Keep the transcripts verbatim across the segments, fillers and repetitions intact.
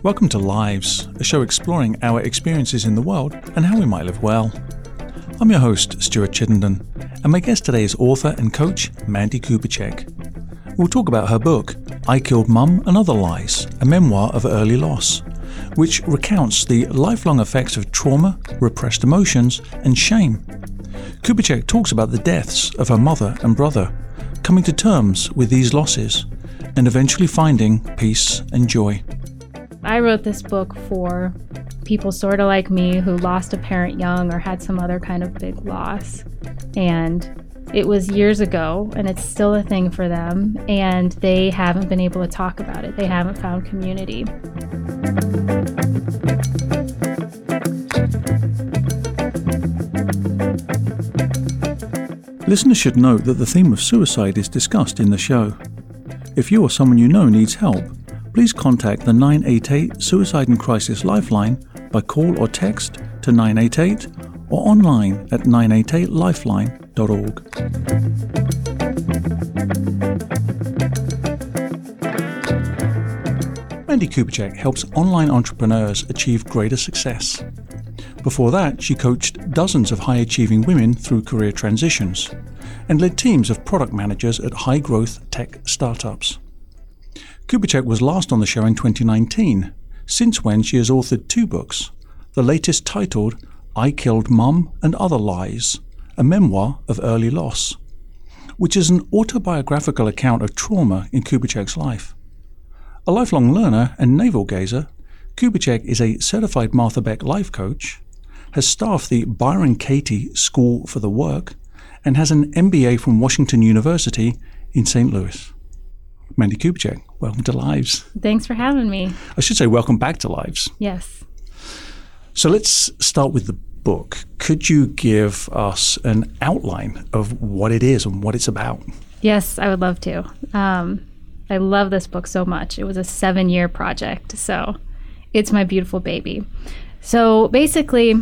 Welcome to Lives, a show exploring our experiences in the world and how we might live well. I'm your host, Stuart Chittenden, and my guest today is author and coach Mandy Kubicek. We'll talk about her book, I Killed Mom and Other Lies, a memoir of early loss, which recounts the lifelong effects of trauma, repressed emotions, and shame. Kubicek talks about the deaths of her mother and brother, coming to terms with these losses, and eventually finding peace and joy. I wrote this book for people sort of like me who lost a parent young or had some other kind of big loss. And it was years ago, and it's still a thing for them, and they haven't been able to talk about it. They haven't found community. Listeners should note that the theme of suicide is discussed in the show. If you or someone you know needs help, please contact the nine eight eight Suicide and Crisis Lifeline by call or text to nine eight eight or online at nine eight eight lifeline dot org. Mandy Kubicek helps online entrepreneurs achieve greater success. Before that, she coached dozens of high-achieving women through career transitions and led teams of product managers at high-growth tech startups. Kubicek was last on the show in twenty nineteen, since when she has authored two books, the latest titled I Killed Mom and Other Lies, a memoir of early loss, which is an autobiographical account of trauma in Kubicek's life. A lifelong learner and navel-gazer, Kubicek is a certified Martha Beck life coach, has staffed the Byron Katie School for the Work, and has an M B A from Washington University in Saint Louis. Mandy Kubicek, welcome to Lives. Thanks for having me. I should say welcome back to Lives. Yes. So let's start with the book. Could you give us an outline of what it is and what it's about? Yes, I would love to. Um, I love this book so much. It was a seven-year project, so it's my beautiful baby. So basically,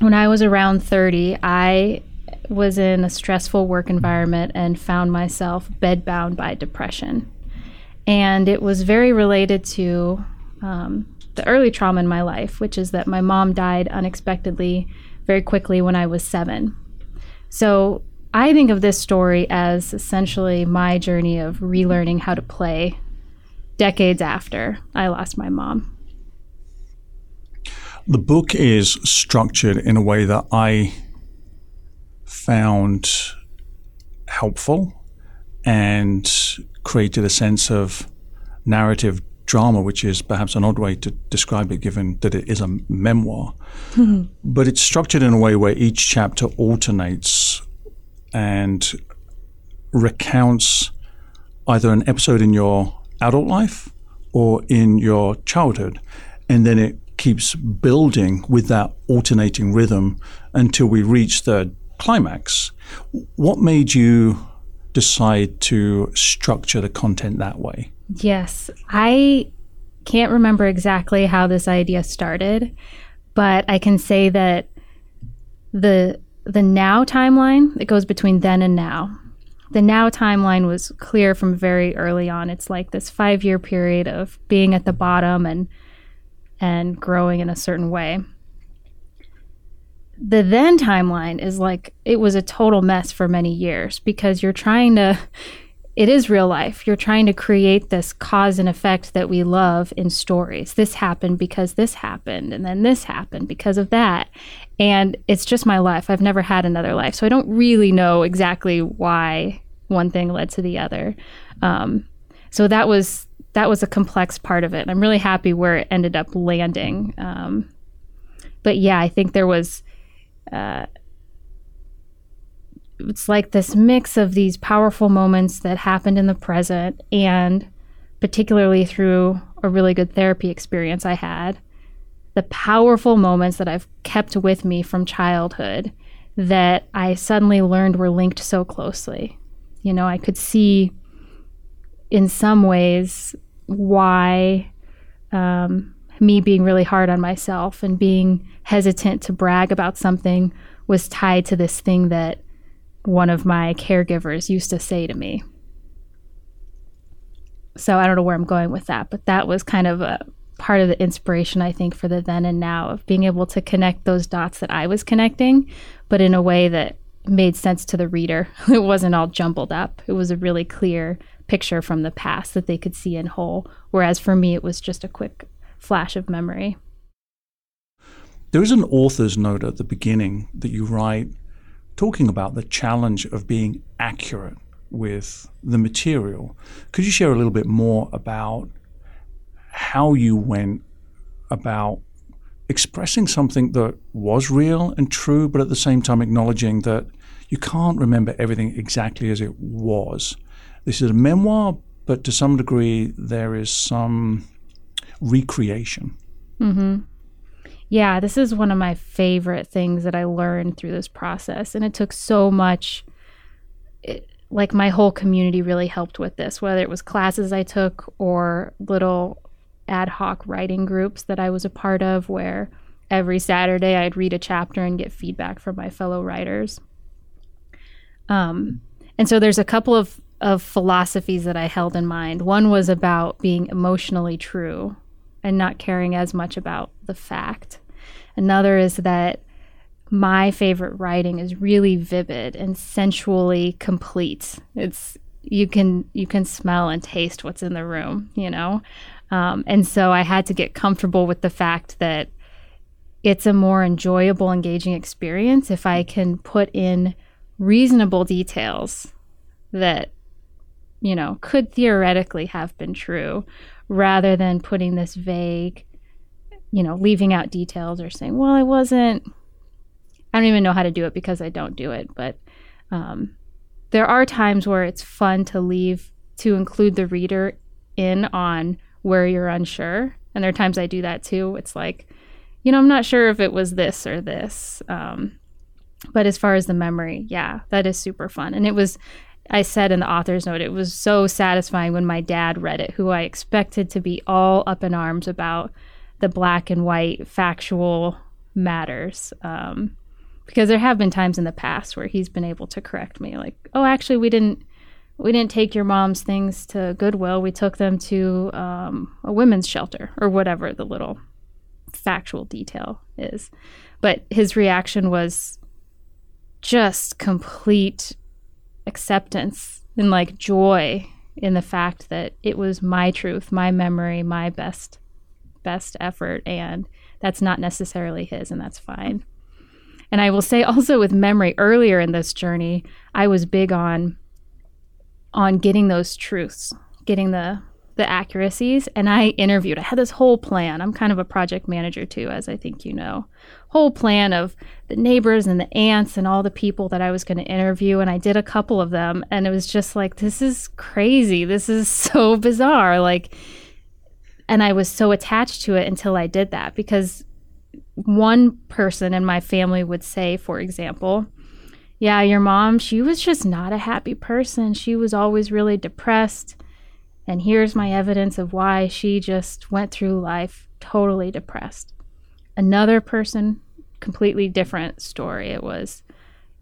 when I was around thirty, I was in a stressful work environment and found myself bedbound by depression. And it was very related to um, the early trauma in my life, which is that my mom died unexpectedly very quickly when I was seven. So I think of this story as essentially my journey of relearning how to play decades after I lost my mom. The book is structured in a way that I found helpful and created a sense of narrative drama, which is perhaps an odd way to describe it given that it is a memoir. Mm-hmm. But it's structured in a way where each chapter alternates and recounts either an episode in your adult life or in your childhood, and then it keeps building with that alternating rhythm until we reach the climax. What made you decide to structure the content that way? Yes, I can't remember exactly how this idea started, but I can say that the the now timeline that goes between then and now, the now timeline was clear from very early on. It's like this five-year period of being at the bottom and and growing in a certain way. The then timeline is like, it was a total mess for many years because you're trying to, it is real life. You're trying to create this cause and effect that we love in stories. This happened because this happened, and then this happened because of that. And it's just my life. I've never had another life. So I don't really know exactly why one thing led to the other. Um, so that was, that was a complex part of it. I'm really happy where it ended up landing. Um, but yeah, I think there was, uh, it's like this mix of these powerful moments that happened in the present, and particularly through a really good therapy experience I had, the powerful moments that I've kept with me from childhood that I suddenly learned were linked so closely. You know, I could see in some ways why um, me being really hard on myself and being hesitant to brag about something was tied to this thing that one of my caregivers used to say to me. So I don't know where I'm going with that, but that was kind of a part of the inspiration, I think, for the then and now of being able to connect those dots that I was connecting, but in a way that made sense to the reader. It wasn't all jumbled up. It was a really clear picture from the past that they could see in whole, whereas for me, it was just a quick flash of memory. There is an author's note at the beginning that you write talking about the challenge of being accurate with the material. Could you share a little bit more about how you went about expressing something that was real and true, but at the same time acknowledging that you can't remember everything exactly as it was? This is a memoir, but to some degree there is some recreation. Mm-hmm. Yeah, this is one of my favorite things that I learned through this process, and it took so much. It, like my whole community really helped with this, whether it was classes I took or little ad hoc writing groups that I was a part of where every Saturday I'd read a chapter and get feedback from my fellow writers. Um, and so there's a couple of, of philosophies that I held in mind. One was about being emotionally true and not caring as much about the fact. Another is that my favorite writing is really vivid and sensually complete. It's you can you can smell and taste what's in the room, you know? Um, and so I had to get comfortable with the fact that it's a more enjoyable, engaging experience if I can put in reasonable details that, you know, could theoretically have been true, rather than putting this vague, you know, leaving out details or saying, well, I wasn't. I don't even know how to do it because I don't do it, but um, there are times where it's fun to leave, to include the reader in on where you're unsure. And there are times I do that too. It's like, you know, I'm not sure if it was this or this. Um, but as far as the memory, yeah, that is super fun. And it was, I said in the author's note, it was so satisfying when my dad read it, who I expected to be all up in arms about the black and white factual matters. Um, Because there have been times in the past where he's been able to correct me, like, "Oh, actually, we didn't, we didn't take your mom's things to Goodwill. We took them to um, a women's shelter," or whatever the little factual detail is. But his reaction was just complete acceptance and like joy in the fact that it was my truth, my memory, my best, best effort, and that's not necessarily his, and that's fine. And I will say also with memory, earlier in this journey, I was big on on getting those truths, getting the the accuracies. And I interviewed, I had this whole plan. I'm kind of a project manager too, as I think you know. Whole plan of the neighbors and the aunts and all the people that I was going to interview. And I did a couple of them. And it was just like, this is crazy. This is so bizarre. Like, and I was so attached to it until I did that, because one person in my family would say, for example, yeah, your mom, she was just not a happy person. She was always really depressed. And here's my evidence of why she just went through life totally depressed. Another person, completely different story. It was,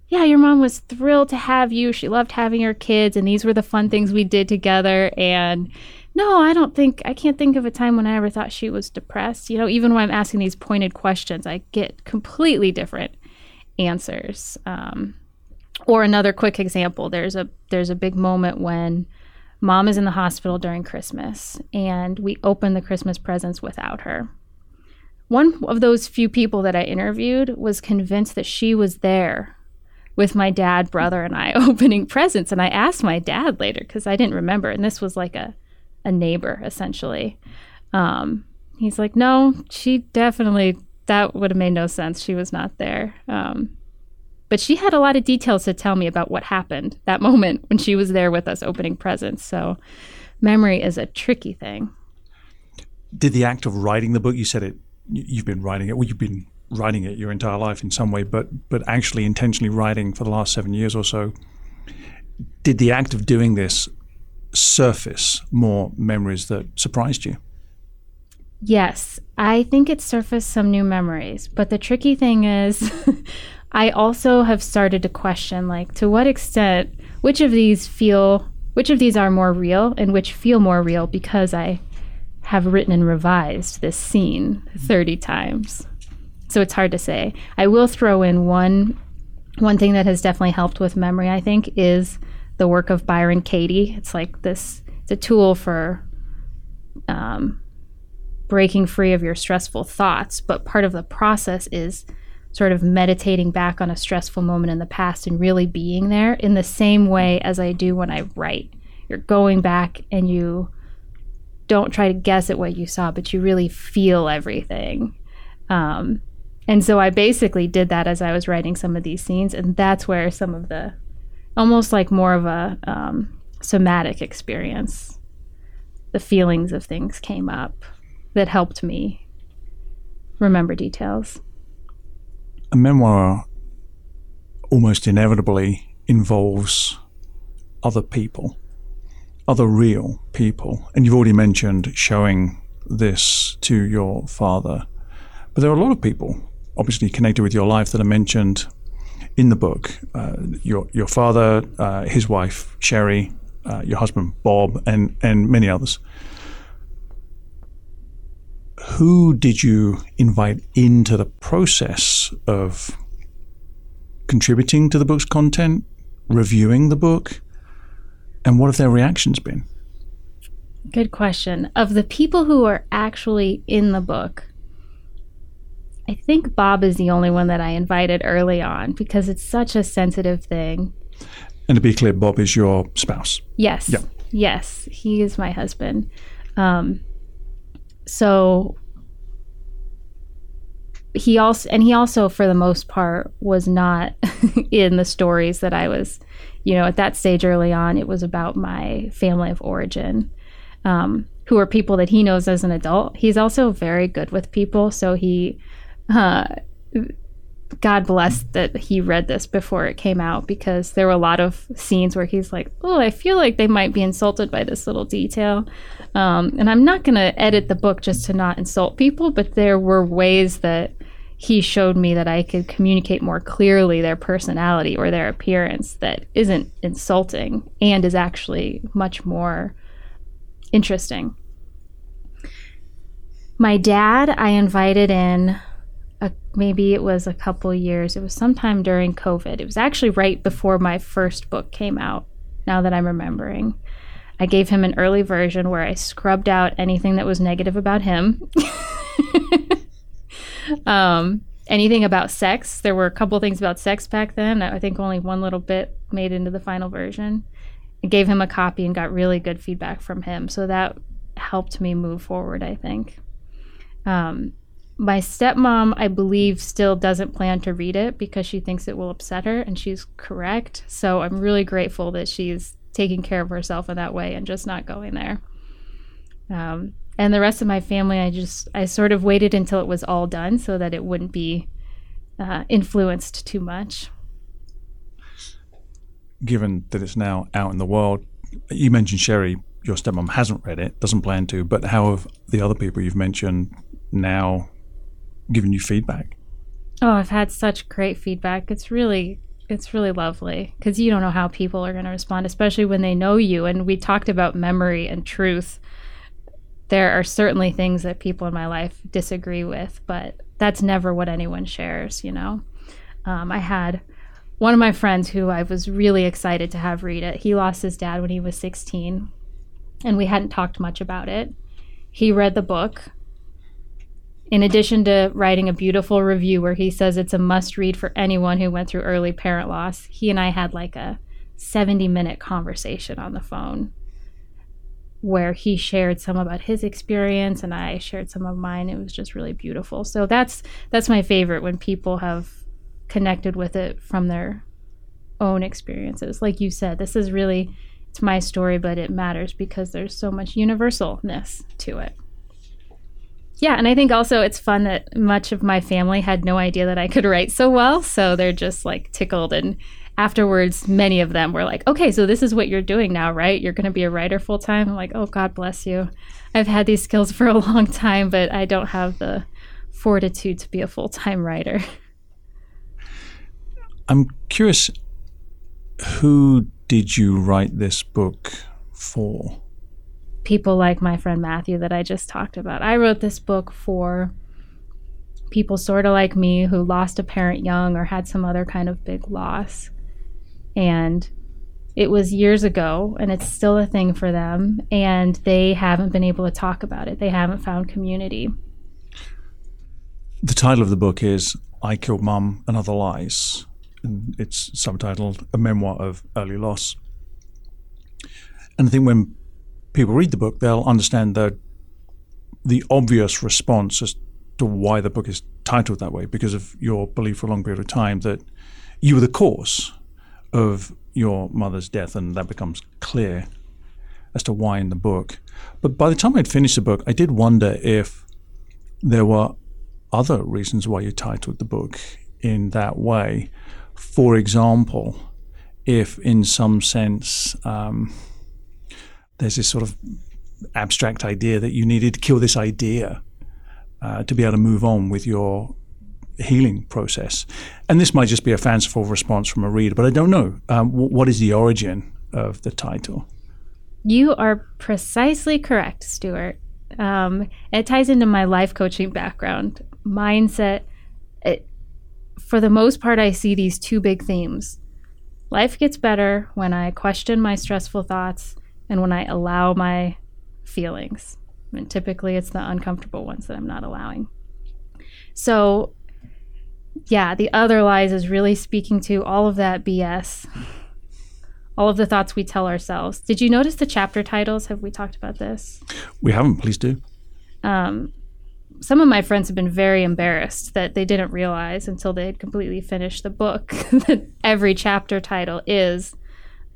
yeah, your mom was thrilled to have you. She loved having her kids. And these were the fun things we did together. And no, I don't think, I can't think of a time when I ever thought she was depressed. You know, even when I'm asking these pointed questions, I get completely different answers. Um, or another quick example, there's a there's a big moment when mom is in the hospital during Christmas, and we open the Christmas presents without her. One of those few people that I interviewed was convinced that she was there with my dad, brother, and I opening presents. And I asked my dad later, because I didn't remember, and this was like a a neighbor, essentially. Um, he's like, no, she definitely, that would have made no sense. She was not there. Um, but she had a lot of details to tell me about what happened that moment when she was there with us opening presents. So memory is a tricky thing. Did the act of writing the book, you said it, you've been writing it, well, you've been writing it your entire life in some way, but but actually intentionally writing for the last seven years or so. Did the act of doing this surface more memories that surprised you? Yes, I think it surfaced some new memories. But the tricky thing is, I also have started to question, like, to what extent, which of these feel, which of these are more real and which feel more real because I have written and revised this scene thirty times. So it's hard to say. I will throw in one, one thing that has definitely helped with memory, I think, is the work of Byron Katie. It's like this, it's a tool for um, breaking free of your stressful thoughts. But part of the process is sort of meditating back on a stressful moment in the past and really being there in the same way as I do when I write. You're going back and you don't try to guess at what you saw, but you really feel everything. Um, and so I basically did that as I was writing some of these scenes, and that's where some of the, almost like more of a um, somatic experience, the feelings of things came up that helped me remember details. A memoir almost inevitably involves other people, other real people. And you've already mentioned showing this to your father. But there are a lot of people obviously connected with your life that are mentioned in the book. Uh, your your father, uh, his wife, Sherry, uh, your husband, Bob, and, and many others. Who did you invite into the process of contributing to the book's content, reviewing the book, and what have their reactions been? Good question. Of the people who are actually in the book, I think Bob is the only one that I invited early on because it's such a sensitive thing. And to be clear, Bob is your spouse. Yes. Yep. Yes, he is my husband. Um, So he also, and he also, for the most part, was not in the stories that I was, you know, at that stage early on, it was about my family of origin, um, who are people that he knows as an adult. He's also very good with people. So he, uh, God bless that he read this before it came out, because there were a lot of scenes where he's like, oh, I feel like they might be insulted by this little detail. Um, and I'm not going to edit the book just to not insult people, but there were ways that he showed me that I could communicate more clearly their personality or their appearance that isn't insulting and is actually much more interesting. My dad, I invited in A, maybe it was a couple years. It was sometime during COVID. It was actually right before my first book came out, now that I'm remembering. I gave him an early version where I scrubbed out anything that was negative about him. um, anything about sex. There were a couple things about sex back then. I think only one little bit made into the final version. I gave him a copy and got really good feedback from him. So that helped me move forward, I think. Um, My stepmom, I believe, still doesn't plan to read it because she thinks it will upset her, and she's correct. So I'm really grateful that she's taking care of herself in that way and just not going there. Um, and the rest of my family, I just, I sort of waited until it was all done so that it wouldn't be uh, influenced too much. Given that it's now out in the world, you mentioned Sherry, your stepmom, hasn't read it, doesn't plan to, but how have the other people you've mentioned now giving you feedback? Oh, I've had such great feedback. It's really, it's really lovely because you don't know how people are going to respond, especially when they know you. And we talked about memory and truth. There are certainly things that people in my life disagree with, but that's never what anyone shares, you know? Um, I had one of my friends who I was really excited to have read it. He lost his dad when he was sixteen, and we hadn't talked much about it. He read the book. In addition to writing a beautiful review where he says it's a must-read for anyone who went through early parent loss, he and I had like a seventy-minute conversation on the phone where he shared some about his experience and I shared some of mine. It was just really beautiful. So that's that's my favorite, when people have connected with it from their own experiences. Like you said, this is really, it's my story, but it matters because there's so much universalness to it. Yeah, and I think also it's fun that much of my family had no idea that I could write so well, so they're just like tickled and afterwards, many of them were like, okay, so this is what you're doing now, right? You're going to be a writer full time. I'm like, oh, God bless you. I've had these skills for a long time, but I don't have the fortitude to be a full time writer. I'm curious, who did you write this book for? People like my friend Matthew that I just talked about. I wrote this book for people sort of like me who lost a parent young or had some other kind of big loss. And it was years ago, and it's still a thing for them, and they haven't been able to talk about it. They haven't found community. The title of the book is I Killed Mom and Other Lies. And it's subtitled A Memoir of Early Loss. And I think when people read the book, they'll understand the, the obvious response as to why the book is titled that way, because of your belief for a long period of time that you were the cause of your mother's death, and that becomes clear as to why in the book. But by the time I'd finished the book, I did wonder if there were other reasons why you titled the book in that way. For example, if in some sense um, there's this sort of abstract idea that you needed to kill this idea uh, to be able to move on with your healing process. And this might just be a fanciful response from a reader, but I don't know. Um, w- what is the origin of the title? You are precisely correct, Stuart. Um, it ties into my life coaching background. Mindset, it, for the most part, I see these two big themes. Life gets better when I question my stressful thoughts and when I allow my feelings. And typically it's the uncomfortable ones that I'm not allowing. So yeah, the other lies is really speaking to all of that B S, all of the thoughts we tell ourselves. Did you notice the chapter titles? Have we talked about this? We haven't, please do. Um, some of my friends have been very embarrassed that they didn't realize until they had completely finished the book that every chapter title is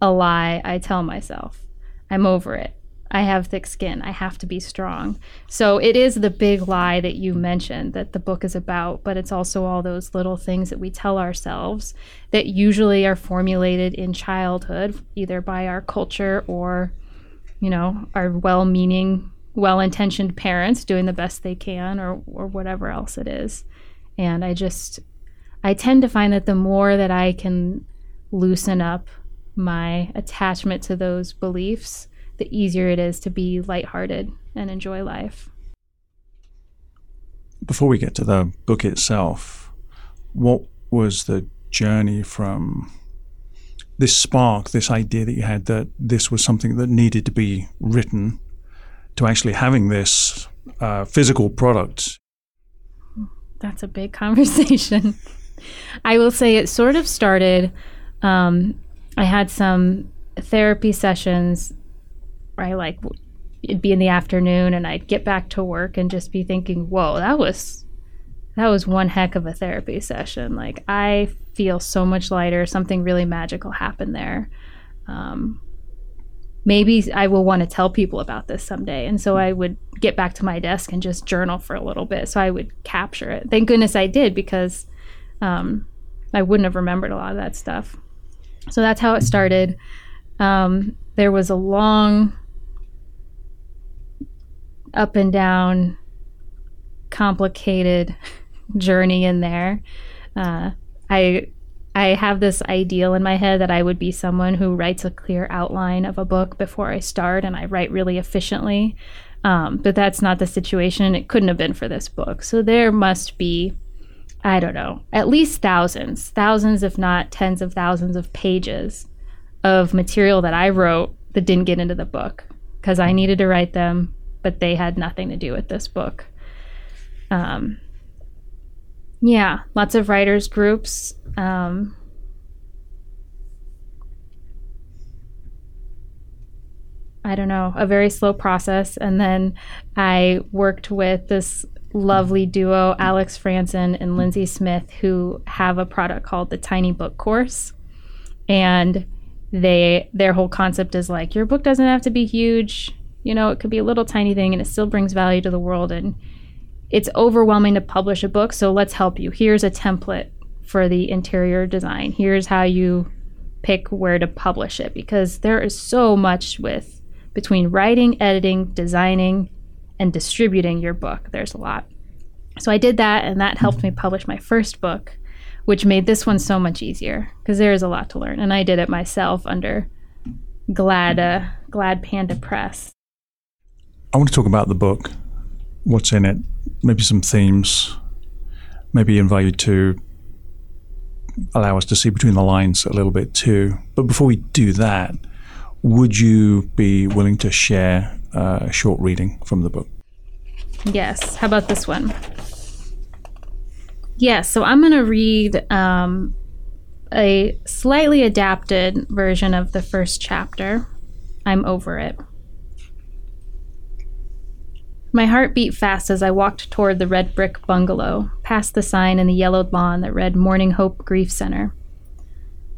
a lie I tell myself. I'm over it. I have thick skin. I have to be strong. So it is the big lie that you mentioned that the book is about, but it's also all those little things that we tell ourselves that usually are formulated in childhood, either by our culture or, you know, our well-meaning, well-intentioned parents doing the best they can, or, or whatever else it is. And I just, I tend to find that the more that I can loosen up my attachment to those beliefs, the easier it is to be lighthearted and enjoy life. Before we get to the book itself, what was the journey from this spark, this idea that you had that this was something that needed to be written, to actually having this uh, physical product? That's a big conversation. I will say it sort of started, um, I had some therapy sessions where I like, it'd be in the afternoon and I'd get back to work and just be thinking, whoa, that was, that was one heck of a therapy session. Like, I feel so much lighter. Something really magical happened there. Um, maybe I will want to tell people about this someday. And so I would get back to my desk and just journal for a little bit. So I would capture it. Thank goodness I did, because um, I wouldn't have remembered a lot of that stuff. So that's how it started. Um, there was a long up and down, complicated journey in there. Uh, I I have this ideal in my head that I would be someone who writes a clear outline of a book before I start, and I write really efficiently. Um, but that's not the situation. It couldn't have been for this book. So there must be, I don't know, at least thousands, thousands, if not tens of thousands of pages of material that I wrote that didn't get into the book because I needed to write them, but they had nothing to do with this book. Um, yeah, lots of writers' groups. Um, I don't know, a very slow process. And then I worked with this lovely duo, Alex Franson and Lindsay Smith, who have a product called the Tiny Book Course. And they their whole concept is like, your book doesn't have to be huge. You know, it could be a little tiny thing and it still brings value to the world, and it's overwhelming to publish a book, so let's help you. Here's a template for the interior design. Here's how you pick where to publish it, because there is so much with between writing, editing, designing, and distributing your book. There's a lot. So I did that, and that helped me publish my first book, which made this one so much easier because there is a lot to learn. And I did it myself under Glad, uh, Glad Panda Press. I want to talk about the book, what's in it, maybe some themes, maybe invite you to allow us to see between the lines a little bit too. But before we do that, would you be willing to share a short reading from the book? Yes. How about this one? Yes. So I'm going to read um, a slightly adapted version of the first chapter, I'm Over It. My heart beat fast as I walked toward the red brick bungalow, past the sign in the yellowed lawn that read Morning Hope Grief Center.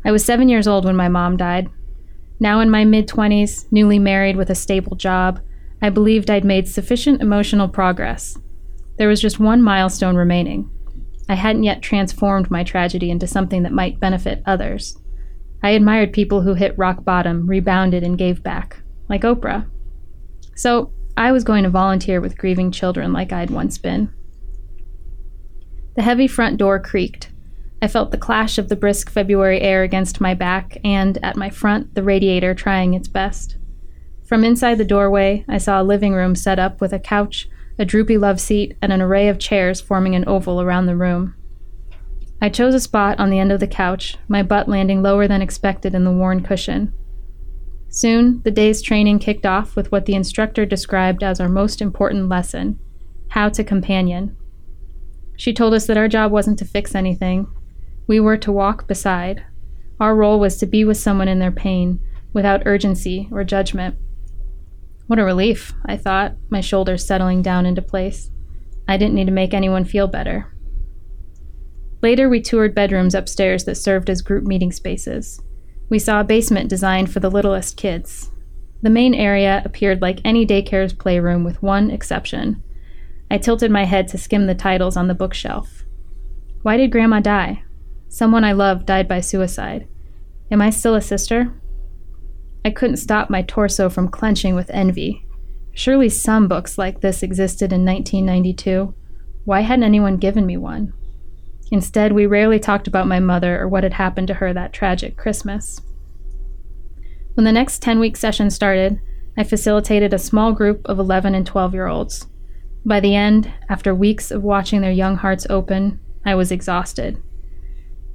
I was seven years old when my mom died. Now in my mid-twenties, newly married with a stable job, I believed I'd made sufficient emotional progress. There was just one milestone remaining. I hadn't yet transformed my tragedy into something that might benefit others. I admired people who hit rock bottom, rebounded, and gave back, like Oprah. So I was going to volunteer with grieving children like I'd once been. The heavy front door creaked. I felt the clash of the brisk February air against my back and, at my front, the radiator trying its best. From inside the doorway, I saw a living room set up with a couch, a droopy love seat, and an array of chairs forming an oval around the room. I chose a spot on the end of the couch, my butt landing lower than expected in the worn cushion. Soon, the day's training kicked off with what the instructor described as our most important lesson, how to companion. She told us that our job wasn't to fix anything. We were to walk beside. Our role was to be with someone in their pain, without urgency or judgment. What a relief, I thought, my shoulders settling down into place. I didn't need to make anyone feel better. Later, we toured bedrooms upstairs that served as group meeting spaces. We saw a basement designed for the littlest kids. The main area appeared like any daycare's playroom, with one exception. I tilted my head to skim the titles on the bookshelf. Why did Grandma die? Someone I loved died by suicide. Am I still a sister? I couldn't stop my torso from clenching with envy. Surely some books like this existed in nineteen ninety-two. Why hadn't anyone given me one? Instead, we rarely talked about my mother or what had happened to her that tragic Christmas. When the next ten-week session started, I facilitated a small group of eleven and twelve-year-olds. By the end, after weeks of watching their young hearts open, I was exhausted.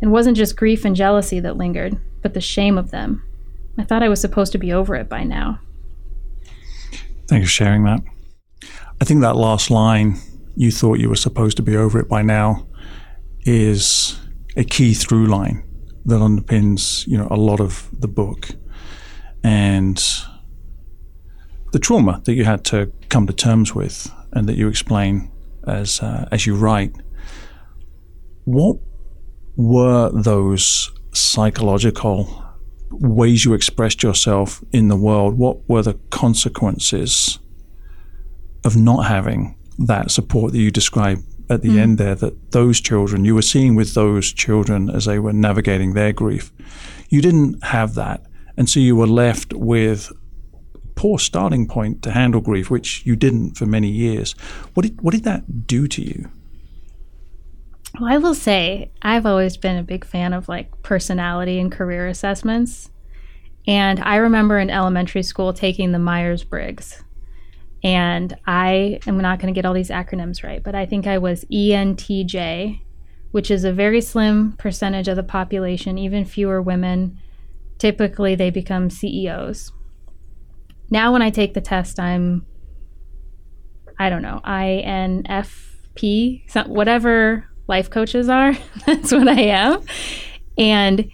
It wasn't just grief and jealousy that lingered, but the shame of them. I thought I was supposed to be over it by now. Thanks for sharing that. I think that last line, you thought you were supposed to be over it by now, is a key through line that underpins, you know, a lot of the book. And the trauma that you had to come to terms with and that you explain as, uh, as you write. What were those psychological ways you expressed yourself in the world? What were the consequences of not having that support that you described at the mm. end there, that those children, you were seeing with those children as they were navigating their grief? You didn't have that. And so you were left with a poor starting point to handle grief, which you didn't for many years. What did, what did that do to you? Well, I will say I've always been a big fan of like personality and career assessments. And I remember in elementary school taking the Myers Briggs. And I am not going to get all these acronyms right, but I think I was E N T J, which is a very slim percentage of the population, even fewer women. Typically, they become C E Os. Now when I take the test, I'm, I don't know, I N F P, some, whatever life coaches are. That's what I am. And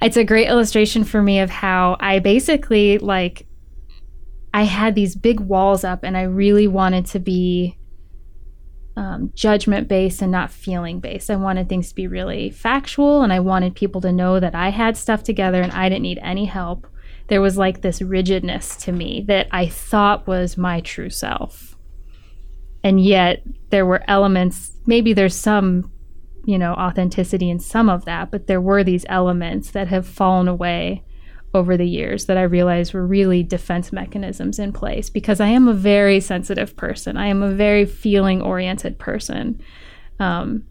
it's a great illustration for me of how I basically, like, I had these big walls up and I really wanted to be um, judgment-based and not feeling-based. I wanted things to be really factual, and I wanted people to know that I had stuff together and I didn't need any help. There was like this rigidness to me that I thought was my true self. And yet there were elements, maybe there's some you know, authenticity in some of that, but there were these elements that have fallen away over the years that I realized were really defense mechanisms in place, because I am a very sensitive person. I am a very feeling-oriented person. Um,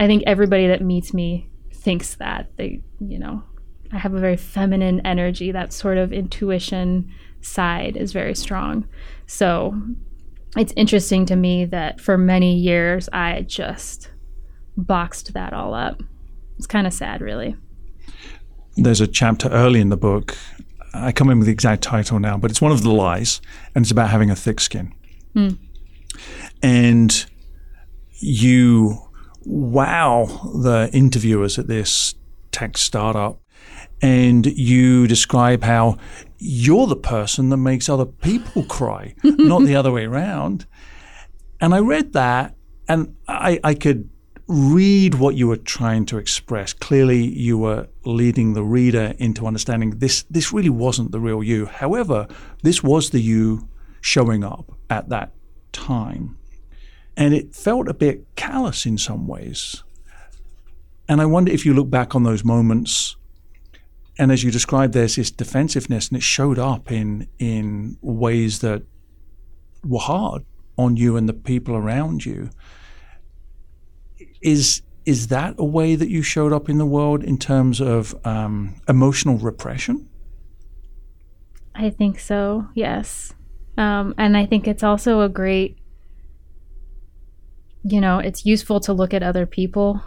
I think everybody that meets me thinks that. They, you know, I have a very feminine energy. That sort of intuition side is very strong. So it's interesting to me that for many years I just boxed that all up. It's kind of sad, really. There's a chapter early in the book, I can't remember the exact title now, but it's one of the lies, and it's about having a thick skin. Mm. And you wow the interviewers at this tech startup, and you describe how you're the person that makes other people cry, not the other way around. And I read that, and I, I could read what you were trying to express. Clearly, you were leading the reader into understanding this, this really wasn't the real you. However, this was the you showing up at that time. And it felt a bit callous in some ways. And I wonder if you look back on those moments, and as you described, there's this defensiveness, and it showed up in in ways that were hard on you and the people around you. Is is that a way that you showed up in the world in terms of um, emotional repression? I think so, yes. Um, and I think it's also a great, you know, it's useful to look at other people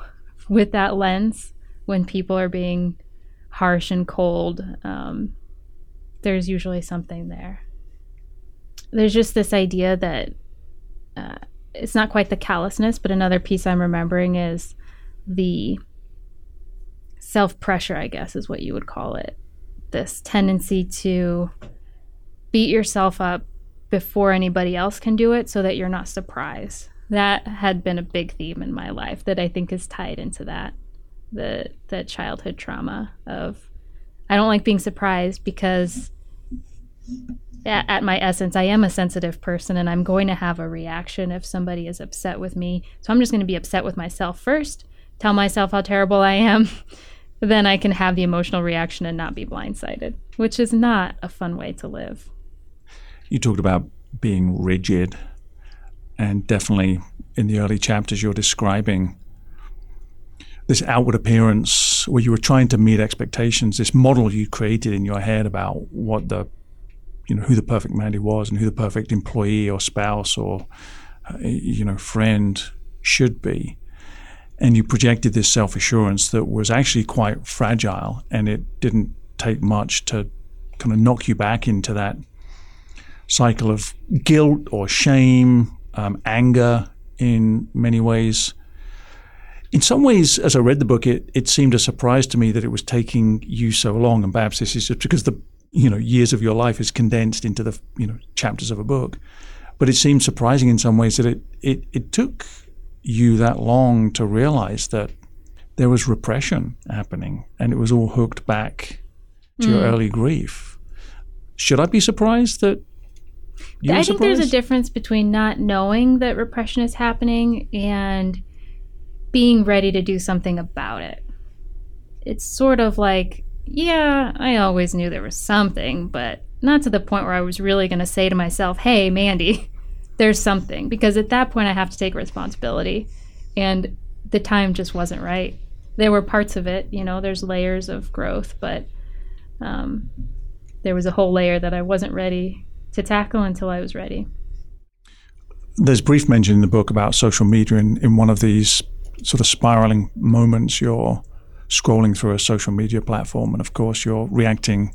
with that lens when people are being harsh and cold. Um, there's usually something there. There's just this idea that uh, it's not quite the callousness, but another piece I'm remembering is the self-pressure, I guess is what you would call it. This tendency to beat yourself up before anybody else can do it so that you're not surprised. That had been a big theme in my life that I think is tied into that, the, the childhood trauma of, I don't like being surprised because at my essence, I am a sensitive person, and I'm going to have a reaction if somebody is upset with me. So I'm just going to be upset with myself first, tell myself how terrible I am, then I can have the emotional reaction and not be blindsided, which is not a fun way to live. You talked about being rigid, and definitely in the early chapters you're describing this outward appearance where you were trying to meet expectations, this model you created in your head about what the you know, who the perfect Mandy was and who the perfect employee or spouse or, uh, you know, friend should be. And you projected this self-assurance that was actually quite fragile, and it didn't take much to kind of knock you back into that cycle of guilt or shame, um, anger in many ways. In some ways, as I read the book, it, it seemed a surprise to me that it was taking you so long, and perhaps this is just because the you know, years of your life is condensed into the, you know, chapters of a book. But it seems surprising in some ways that it, it, it took you that long to realize that there was repression happening, and it was all hooked back to mm. your early grief. Should I be surprised that you I were surprised? think there's a difference between not knowing that repression is happening and being ready to do something about it. It's sort of like, yeah, I always knew there was something, but not to the point where I was really going to say to myself, hey, Mandy, there's something. Because at that point, I have to take responsibility. And the time just wasn't right. There were parts of it, you know, there's layers of growth, but um, there was a whole layer that I wasn't ready to tackle until I was ready. There's brief mention in the book about social media in, in one of these sort of spiraling moments you're scrolling through a social media platform, and of course you're reacting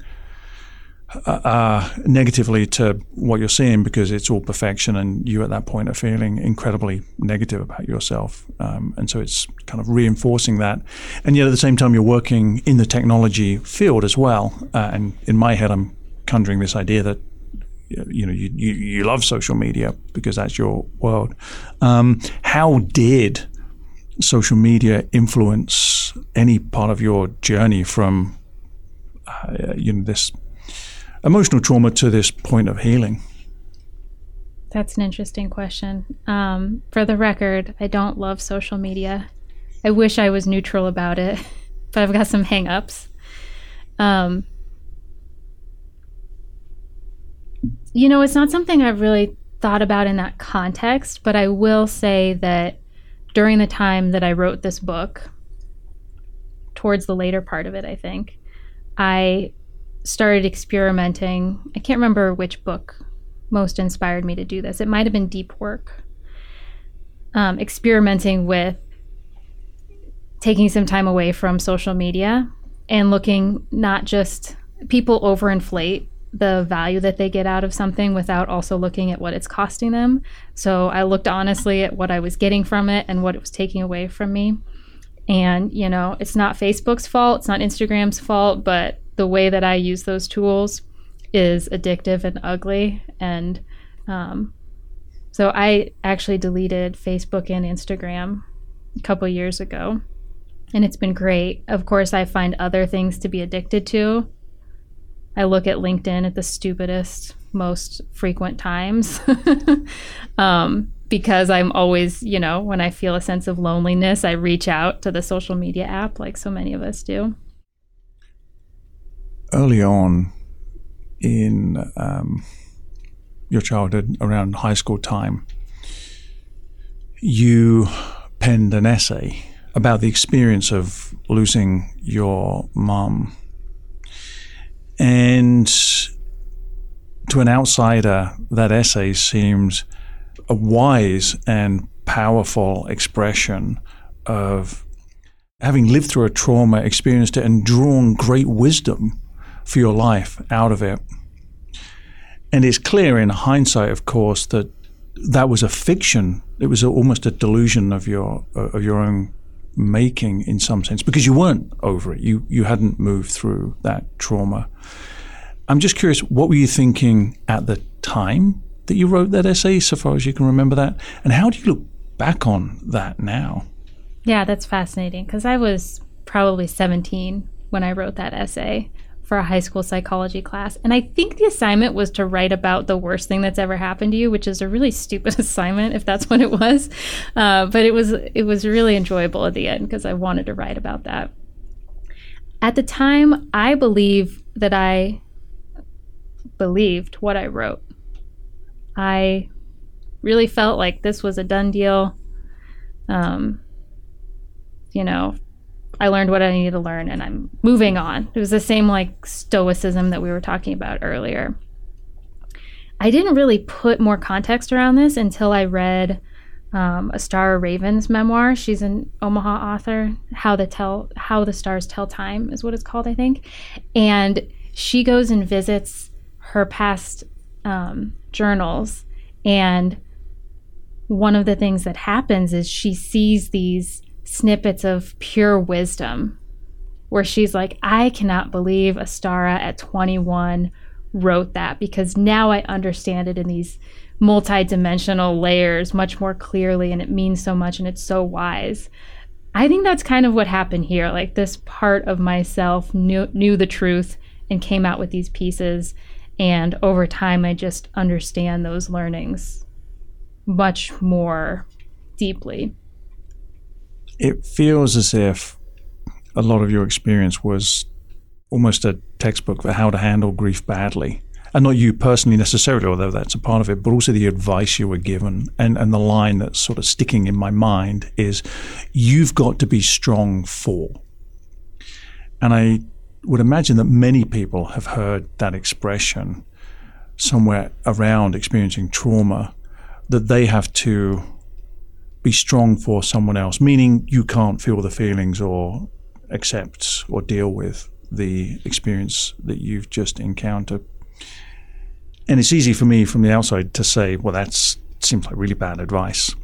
uh, uh, negatively to what you're seeing because it's all perfection, and you at that point are feeling incredibly negative about yourself. Um, and so it's kind of reinforcing that. And yet at the same time, you're working in the technology field as well. Uh, and in my head, I'm conjuring this idea that you know you, you, you love social media because that's your world. Um, how did social media influence any part of your journey from uh, you know this emotional trauma to this point of healing? That's an interesting question. Um, for the record, I don't love social media. I wish I was neutral about it, but I've got some hang-ups. Um, you know, it's not something I've really thought about in that context, but I will say that during the time that I wrote this book, towards the later part of it, I think, I started experimenting. I can't remember which book most inspired me to do this. It might have been Deep Work. Um, experimenting with taking some time away from social media and looking, not just people overinflate the value that they get out of something without also looking at what it's costing them. So I looked honestly at what I was getting from it and what it was taking away from me. And, you know, it's not Facebook's fault, it's not Instagram's fault, but the way that I use those tools is addictive and ugly. And um, so I actually deleted Facebook and Instagram a couple years ago, and it's been great. Of course, I find other things to be addicted to. I look at LinkedIn at the stupidest, most frequent times um, because I'm always, you know, when I feel a sense of loneliness, I reach out to the social media app like so many of us do. Early on in um, your childhood, around high school time, you penned an essay about the experience of losing your mom. And to an outsider, that essay seems a wise and powerful expression of having lived through a trauma, experienced it, and drawn great wisdom for your life out of it. And it's clear in hindsight, of course, that that was a fiction. It was almost a delusion of your of your own making in some sense, because you weren't over it. You you hadn't moved through that trauma. I'm just curious, what were you thinking at the time that you wrote that essay, so far as you can remember that? And how do you look back on that now? Yeah, that's fascinating, because I was probably seventeen when I wrote that essay for a high school psychology class. And I think the assignment was to write about the worst thing that's ever happened to you, which is a really stupid assignment if that's what it was. Uh, but it was it was really enjoyable at the end because I wanted to write about that. At the time, I believe that I believed what I wrote. I really felt like this was a done deal. Um, you know, I learned what I needed to learn and I'm moving on. It was the same like stoicism that we were talking about earlier. I didn't really put more context around this until I read um, a Starr Raven's memoir. She's an Omaha author. How the Tell, How the Stars Tell Time is what it's called, I think. And she goes and visits her past um, journals. And one of the things that happens is she sees these snippets of pure wisdom where she's like, I cannot believe Astara at twenty-one wrote that, because now I understand it in these multi-dimensional layers much more clearly, and it means so much and it's so wise. I think that's kind of what happened here. Like, this part of myself knew, knew the truth and came out with these pieces, and over time I just understand those learnings much more deeply. It feels as if a lot of your experience was almost a textbook for how to handle grief badly. And not you personally necessarily, although that's a part of it, but also the advice you were given. And, and the line that's sort of sticking in my mind is, you've got to be strong for. And I would imagine that many people have heard that expression somewhere around experiencing trauma, that they have to be strong for someone else, meaning you can't feel the feelings or accept or deal with the experience that you've just encountered. And it's easy for me from the outside to say, well, that seems like really bad advice.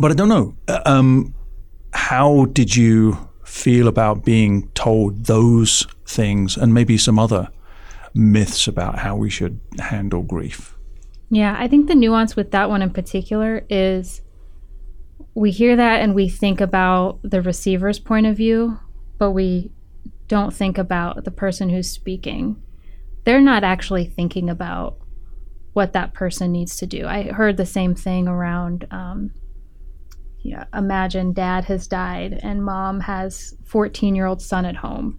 But I don't know. Um, how did you feel about being told those things, and maybe some other myths about how we should handle grief? Yeah, I think the nuance with that one in particular is, we hear that and we think about the receiver's point of view, but we don't think about the person who's speaking. They're not actually thinking about what that person needs to do. I heard the same thing around, um, you know, imagine dad has died and mom has fourteen-year-old son at home,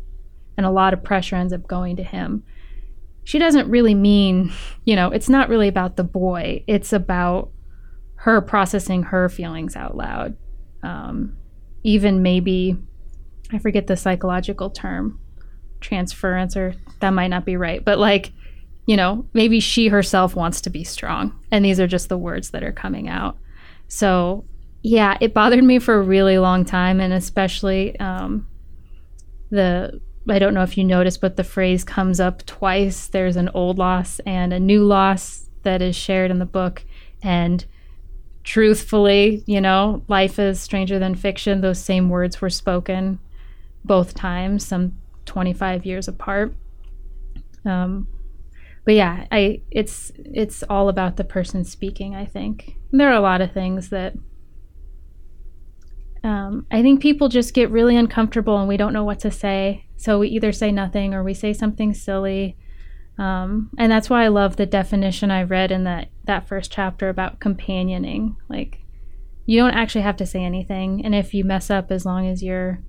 and a lot of pressure ends up going to him. She doesn't really mean, you know, it's not really about the boy. It's about her processing her feelings out loud. Um, even maybe, I forget the psychological term, transference, or that might not be right, but like, you know, maybe she herself wants to be strong, and these are just the words that are coming out. So yeah, it bothered me for a really long time, and especially um, the, I don't know if you noticed, but the phrase comes up twice. There's an old loss and a new loss that is shared in the book. And truthfully, you know, life is stranger than fiction. Those same words were spoken both times, some twenty-five years apart. Um, but yeah, I it's it's all about the person speaking, I think. And there are a lot of things that um, I think people just get really uncomfortable, and we don't know what to say. So we either say nothing or we say something silly. Um, and that's why I love the definition I read in that, that first chapter about companioning. Like, you don't actually have to say anything. And if you mess up, as long as you're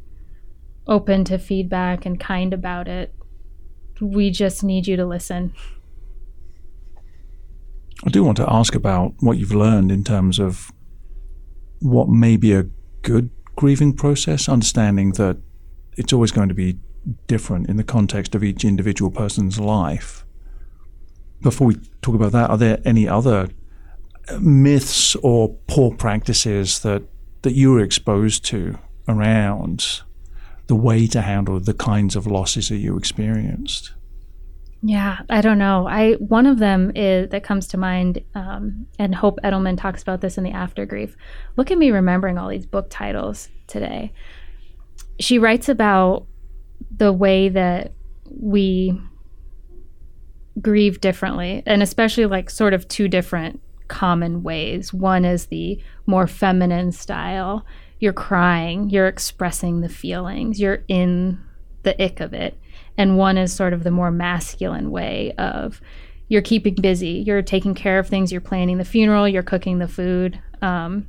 open to feedback and kind about it, we just need you to listen. I do want to ask about what you've learned in terms of what may be a good grieving process, understanding that it's always going to be different in the context of each individual person's life. Before we talk about that, are there any other myths or poor practices that, that you were exposed to around the way to handle the kinds of losses that you experienced? Yeah, I don't know. I one of them is, that comes to mind, um, and Hope Edelman talks about this in The Aftergrief. Look at me remembering all these book titles today. She writes about the way that we grieve differently, and especially like sort of two different common ways. One is the more feminine style. You're crying, you're expressing the feelings, you're in the ick of it. And one is sort of the more masculine way of you're keeping busy, you're taking care of things, you're planning the funeral, you're cooking the food. Um,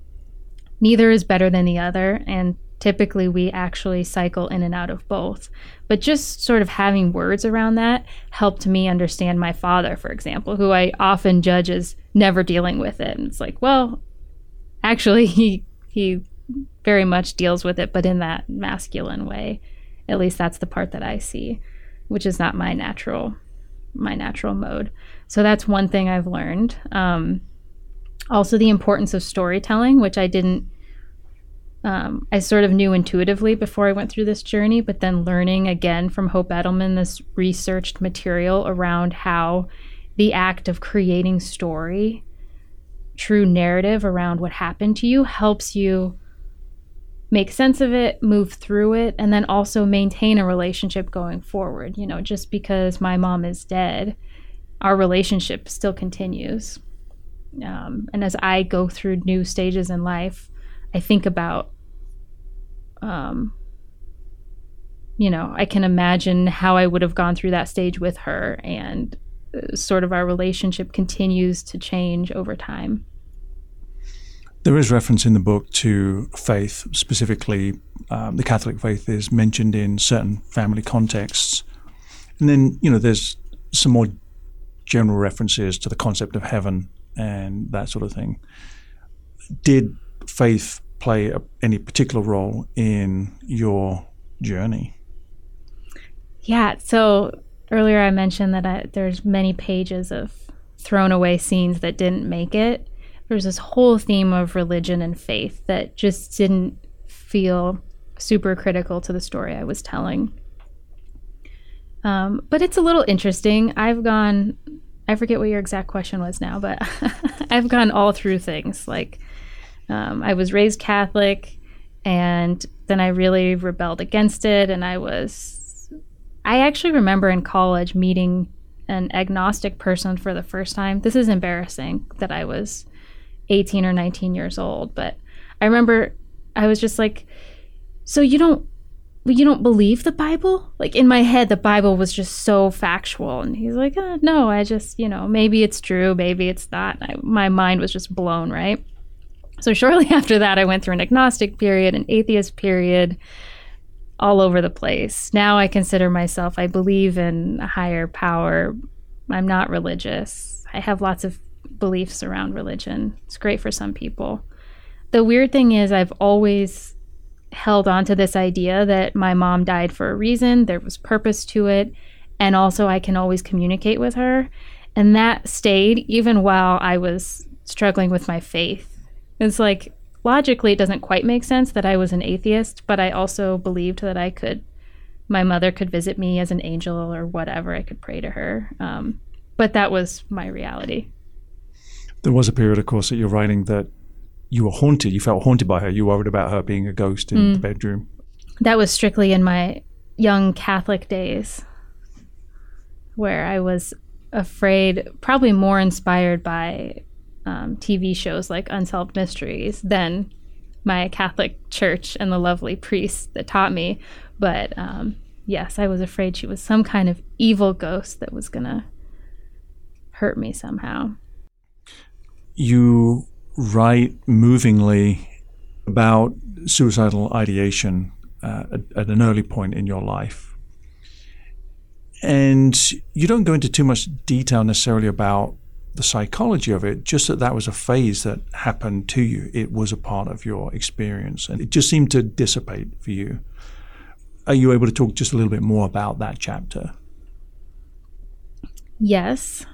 neither is better than the other. And typically, we actually cycle in and out of both. But just sort of having words around that helped me understand my father, for example, who I often judge as never dealing with it. And it's like, well, actually, he he very much deals with it, but in that masculine way. At least that's the part that I see, which is not my natural my natural mode. So that's one thing I've learned. Um, also, the importance of storytelling, which I didn't Um, I sort of knew intuitively before I went through this journey, but then learning again from Hope Edelman, this researched material around how the act of creating story, true narrative around what happened to you, helps you make sense of it, move through it, and then also maintain a relationship going forward. You know, just because my mom is dead, our relationship still continues. Um, and as I go through new stages in life, I think about Um, you know, I can imagine how I would have gone through that stage with her, and sort of our relationship continues to change over time. There is reference in the book to faith, specifically um, the Catholic faith is mentioned in certain family contexts. And then, you know, there's some more general references to the concept of heaven and that sort of thing. Did faith play a, any particular role in your journey? Yeah, so earlier I mentioned that I, there's many pages of thrown away scenes that didn't make it. There's this whole theme of religion and faith that just didn't feel super critical to the story I was telling. Um, but it's a little interesting. I've gone, I forget what your exact question was now, but I've gone all through things. Like, Um, I was raised Catholic, and then I really rebelled against it. And I was, I actually remember in college meeting an agnostic person for the first time. This is embarrassing that I was eighteen or nineteen years old, but I remember I was just like, so you don't, you don't believe the Bible? Like, in my head, the Bible was just so factual. And he's like, uh, no, I just, you know, maybe it's true, maybe it's not. I, my mind was just blown, right? So shortly after that, I went through an agnostic period, an atheist period, all over the place. Now I consider myself, I believe in a higher power. I'm not religious. I have lots of beliefs around religion. It's great for some people. The weird thing is I've always held on to this idea that my mom died for a reason, there was purpose to it, and also I can always communicate with her. And that stayed even while I was struggling with my faith. It's like, logically, it doesn't quite make sense that I was an atheist, but I also believed that I could, my mother could visit me as an angel or whatever, I could pray to her. Um, but that was my reality. There was a period, of course, that you're writing that you were haunted, you felt haunted by her, you worried about her being a ghost in mm. the bedroom. That was strictly in my young Catholic days, where I was afraid, probably more inspired by um, T V shows like Unsolved Mysteries than my Catholic church and the lovely priest that taught me. But um, yes, I was afraid she was some kind of evil ghost that was gonna hurt me somehow. You write movingly about suicidal ideation uh, at, at an early point in your life. And you don't go into too much detail necessarily about the psychology of it, just that that was a phase that happened to you. It was a part of your experience, and it just seemed to dissipate for you. Are you able to talk just a little bit more about that chapter? Yes.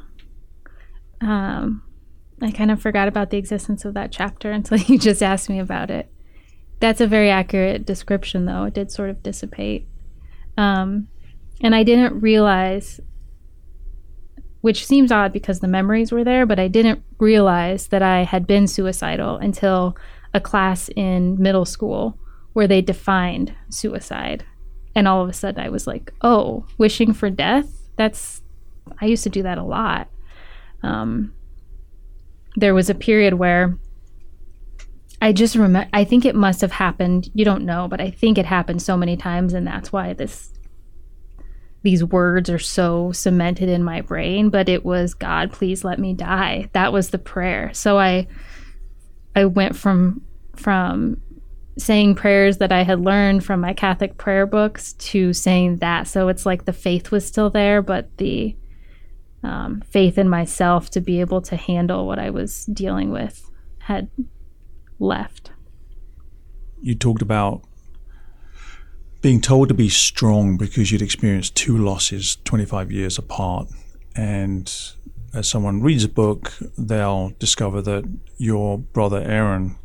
Um, I kind of forgot about the existence of that chapter until you just asked me about it. That's a very accurate description, though. It did sort of dissipate. Um, and I didn't realize, which seems odd because the memories were there, but I didn't realize that I had been suicidal until a class in middle school where they defined suicide. And all of a sudden I was like, oh, wishing for death? That's, I used to do that a lot. Um, there was a period where I just remember, I think it must have happened, you don't know, but I think it happened so many times, and that's why this these words are so cemented in my brain, but it was, God, please let me die. That was the prayer. So I I went from from saying prayers that I had learned from my Catholic prayer books to saying that. So it's like the faith was still there, but the um, faith in myself to be able to handle what I was dealing with had left. You talked about being told to be strong because you'd experienced two losses twenty-five years apart. And as someone reads a book, they'll discover that your brother Aaron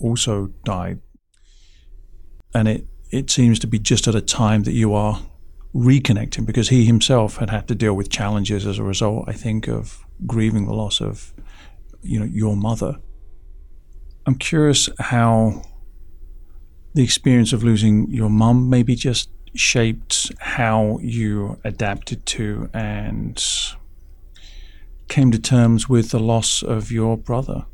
also died. And it, it seems to be just at a time that you are reconnecting, because he himself had had to deal with challenges as a result, I think, of grieving the loss of, you know, your mother. I'm curious how the experience of losing your mum maybe just shaped how you adapted to and came to terms with the loss of your brother.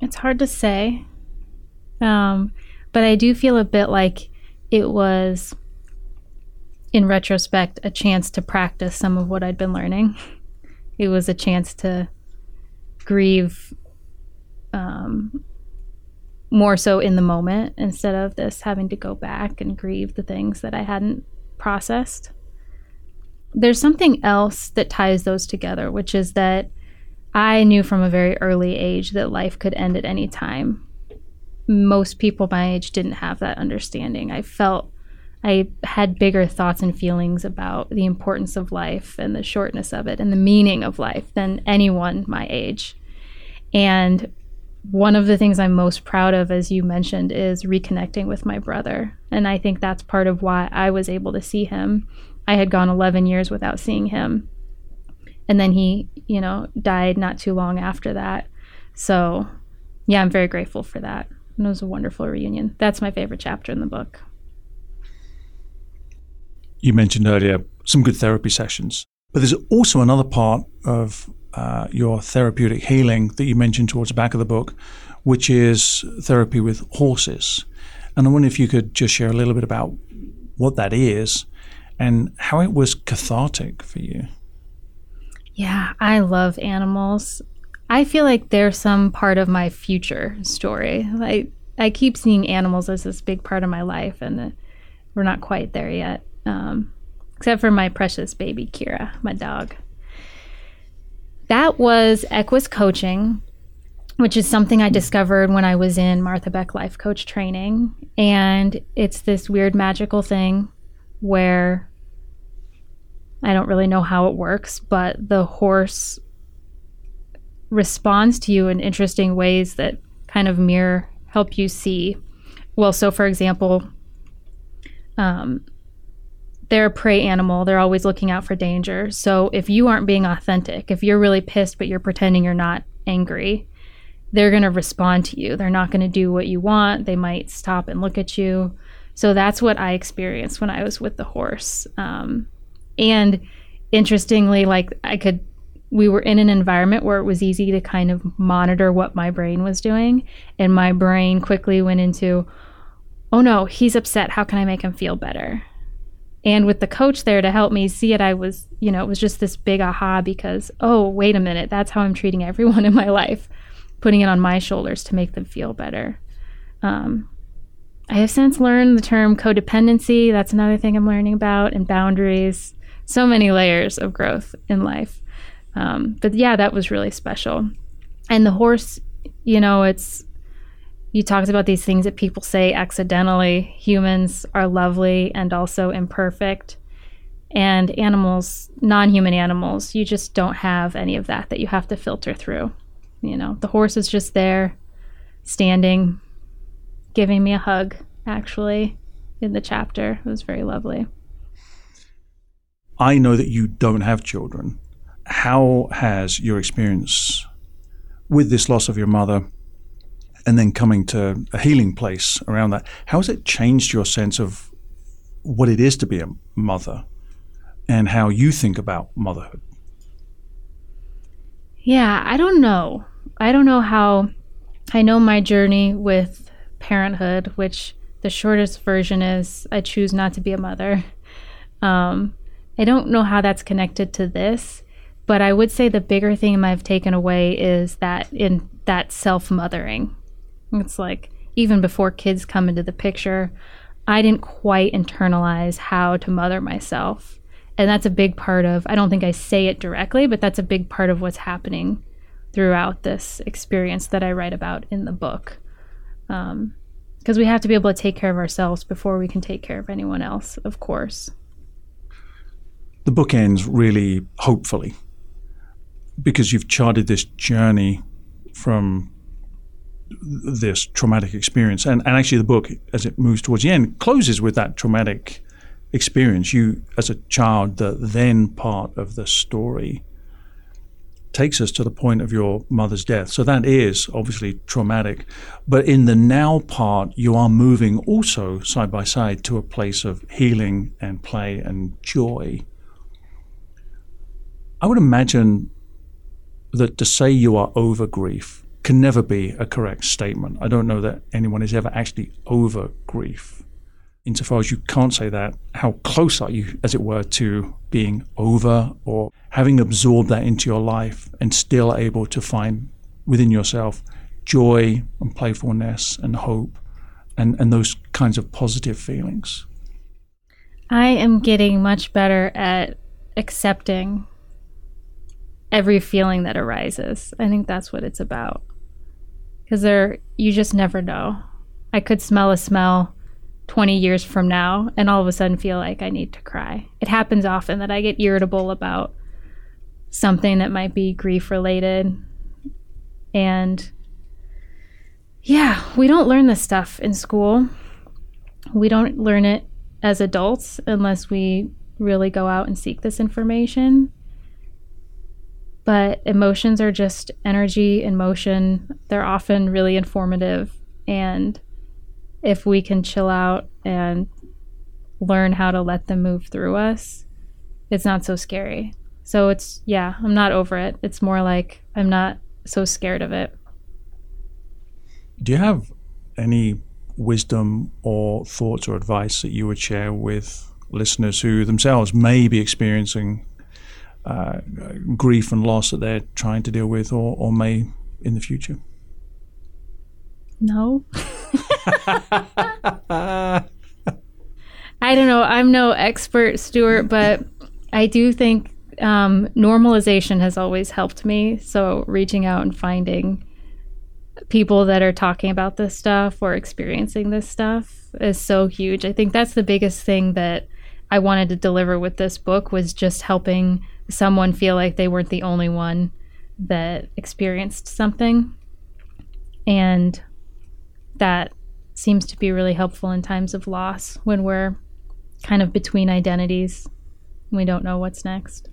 It's hard to say. Um, but I do feel a bit like it was, in retrospect, a chance to practice some of what I'd been learning. It was a chance to grieve um, more so in the moment, instead of this having to go back and grieve the things that I hadn't processed. There's something else that ties those together, which is that I knew from a very early age that life could end at any time. Most people my age didn't have that understanding. I felt I had bigger thoughts and feelings about the importance of life and the shortness of it and the meaning of life than anyone my age. And one of the things I'm most proud of, as you mentioned, is reconnecting with my brother. And I think that's part of why I was able to see him. I had gone eleven years without seeing him. And then he, you know, died not too long after that. So, yeah, I'm very grateful for that. And it was a wonderful reunion. That's my favorite chapter in the book. You mentioned earlier some good therapy sessions, but there's also another part of uh, your therapeutic healing that you mentioned towards the back of the book, which is therapy with horses. And I wonder if you could just share a little bit about what that is and how it was cathartic for you. Yeah, I love animals. I feel like they're some part of my future story. I, I keep seeing animals as this big part of my life, and we're not quite there yet, um, except for my precious baby, Kira, my dog. That was Equus Coaching, which is something I discovered when I was in Martha Beck life coach training. And it's this weird magical thing where I don't really know how it works, but the horse responds to you in interesting ways that kind of mirror, help you see. Well, so for example, um, they're a prey animal. They're always looking out for danger. So if you aren't being authentic, if you're really pissed, but you're pretending you're not angry, they're going to respond to you. They're not going to do what you want. They might stop and look at you. So that's what I experienced when I was with the horse. Um, and interestingly, like I could, we were in an environment where it was easy to kind of monitor what my brain was doing. And my brain quickly went into, oh no, he's upset. How can I make him feel better? And with the coach there to help me see it, I was, you know, it was just this big aha because, oh, wait a minute, that's how I'm treating everyone in my life. Putting it on my shoulders to make them feel better. Um, I have since learned the term codependency. That's another thing I'm learning about, and boundaries. So many layers of growth in life. Um, but yeah, that was really special. And the horse, you know, it's, you talked about these things that people say accidentally. Humans are lovely and also imperfect. And animals, non-human animals, you just don't have any of that that you have to filter through. You know, the horse is just there, standing, giving me a hug, actually, in the chapter. It was very lovely. I know that you don't have children. How has your experience with this loss of your mother and then coming to a healing place around that, how has it changed your sense of what it is to be a mother and how you think about motherhood? Yeah, I don't know. I don't know how. I know my journey with parenthood, which the shortest version is I choose not to be a mother. Um, I don't know how that's connected to this, but I would say the bigger thing I've taken away is that in that self-mothering. It's like even before kids come into the picture, I didn't quite internalize how to mother myself. And that's a big part of, I don't think I say it directly, but that's a big part of what's happening throughout this experience that I write about in the book. Um, because we have to be able to take care of ourselves before we can take care of anyone else, of course. The book ends really hopefully, because you've charted this journey from this traumatic experience. And, and actually the book, as it moves towards the end, closes with that traumatic experience. You, as a child, the then part of the story takes us to the point of your mother's death. So that is obviously traumatic, but in the now part, you are moving also side by side to a place of healing and play and joy. I would imagine that to say you are over grief can never be a correct statement. I don't know that anyone is ever actually over grief. Insofar as you can't say that, how close are you, as it were, to being over or having absorbed that into your life and still able to find within yourself joy and playfulness and hope and, and those kinds of positive feelings? I am getting much better at accepting every feeling that arises. I think that's what it's about. Because there, you just never know. I could smell a smell twenty years from now and all of a sudden feel like I need to cry. It happens often that I get irritable about something that might be grief related. And yeah, we don't learn this stuff in school. We don't learn it as adults unless we really go out and seek this information. But emotions are just energy in motion. They're often really informative, and if we can chill out and learn how to let them move through us, it's not so scary. So it's, yeah, I'm not over it. It's more like I'm not so scared of it. Do you have any wisdom or thoughts or advice that you would share with listeners who themselves may be experiencing uh, grief and loss that they're trying to deal with, or, or may in the future? No. I don't know. I'm no expert, Stuart, but I do think um, normalization has always helped me. So reaching out and finding people that are talking about this stuff or experiencing this stuff is so huge. I think that's the biggest thing that I wanted to deliver with this book, was just helping someone feel like they weren't the only one that experienced something. And that seems to be really helpful in times of loss, when we're kind of between identities and we don't know what's next.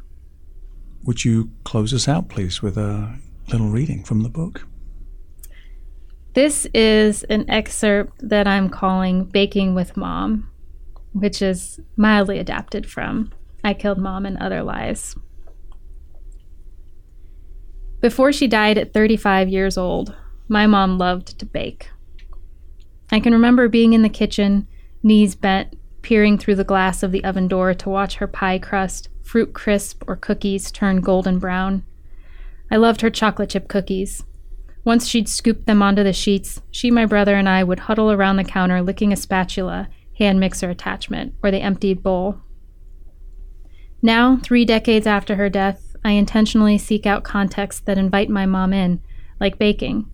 Would you close us out, please, with a little reading from the book? This is an excerpt that I'm calling Baking with Mom, which is mildly adapted from I Killed Mom and Other Lies. Before she died at thirty-five years old, my mom loved to bake. I can remember being in the kitchen, knees bent, peering through the glass of the oven door to watch her pie crust, fruit crisp, or cookies turn golden brown. I loved her chocolate chip cookies. Once she'd scooped them onto the sheets, she, my brother, and I would huddle around the counter licking a spatula, hand mixer attachment, or the emptied bowl. Now, three decades after her death, I intentionally seek out contexts that invite my mom in, like baking.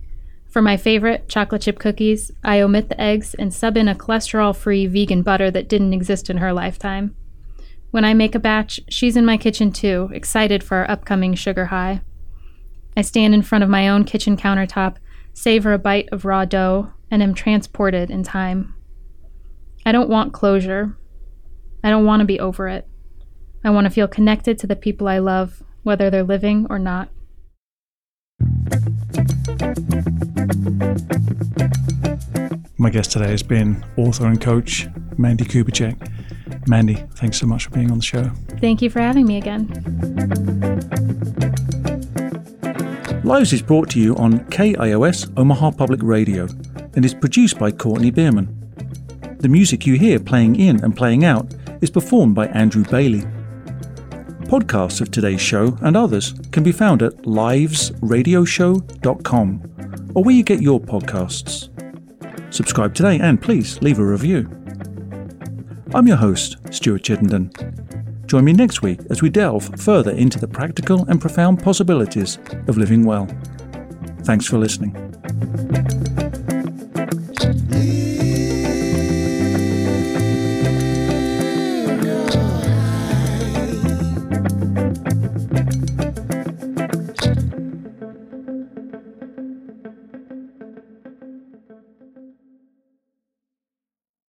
For my favorite chocolate chip cookies, I omit the eggs and sub in a cholesterol-free vegan butter that didn't exist in her lifetime. When I make a batch, she's in my kitchen too, excited for our upcoming sugar high. I stand in front of my own kitchen countertop, savor a bite of raw dough, and am transported in time. I don't want closure. I don't want to be over it. I want to feel connected to the people I love, whether they're living or not. My guest today has been author and coach Mandy Kubicek. Mandy, thanks so much for being on the show. Thank you for having me again. Lives is brought to you on K I O S Omaha Public Radio and is produced by Courtney Bierman. The music you hear playing in and playing out is performed by Andrew Bailey. Podcasts of today's show and others can be found at lives radio show dot com, or where you get your podcasts. Subscribe today and please leave a review. I'm your host, Stuart Chittenden. Join me next week as we delve further into the practical and profound possibilities of living well. Thanks for listening.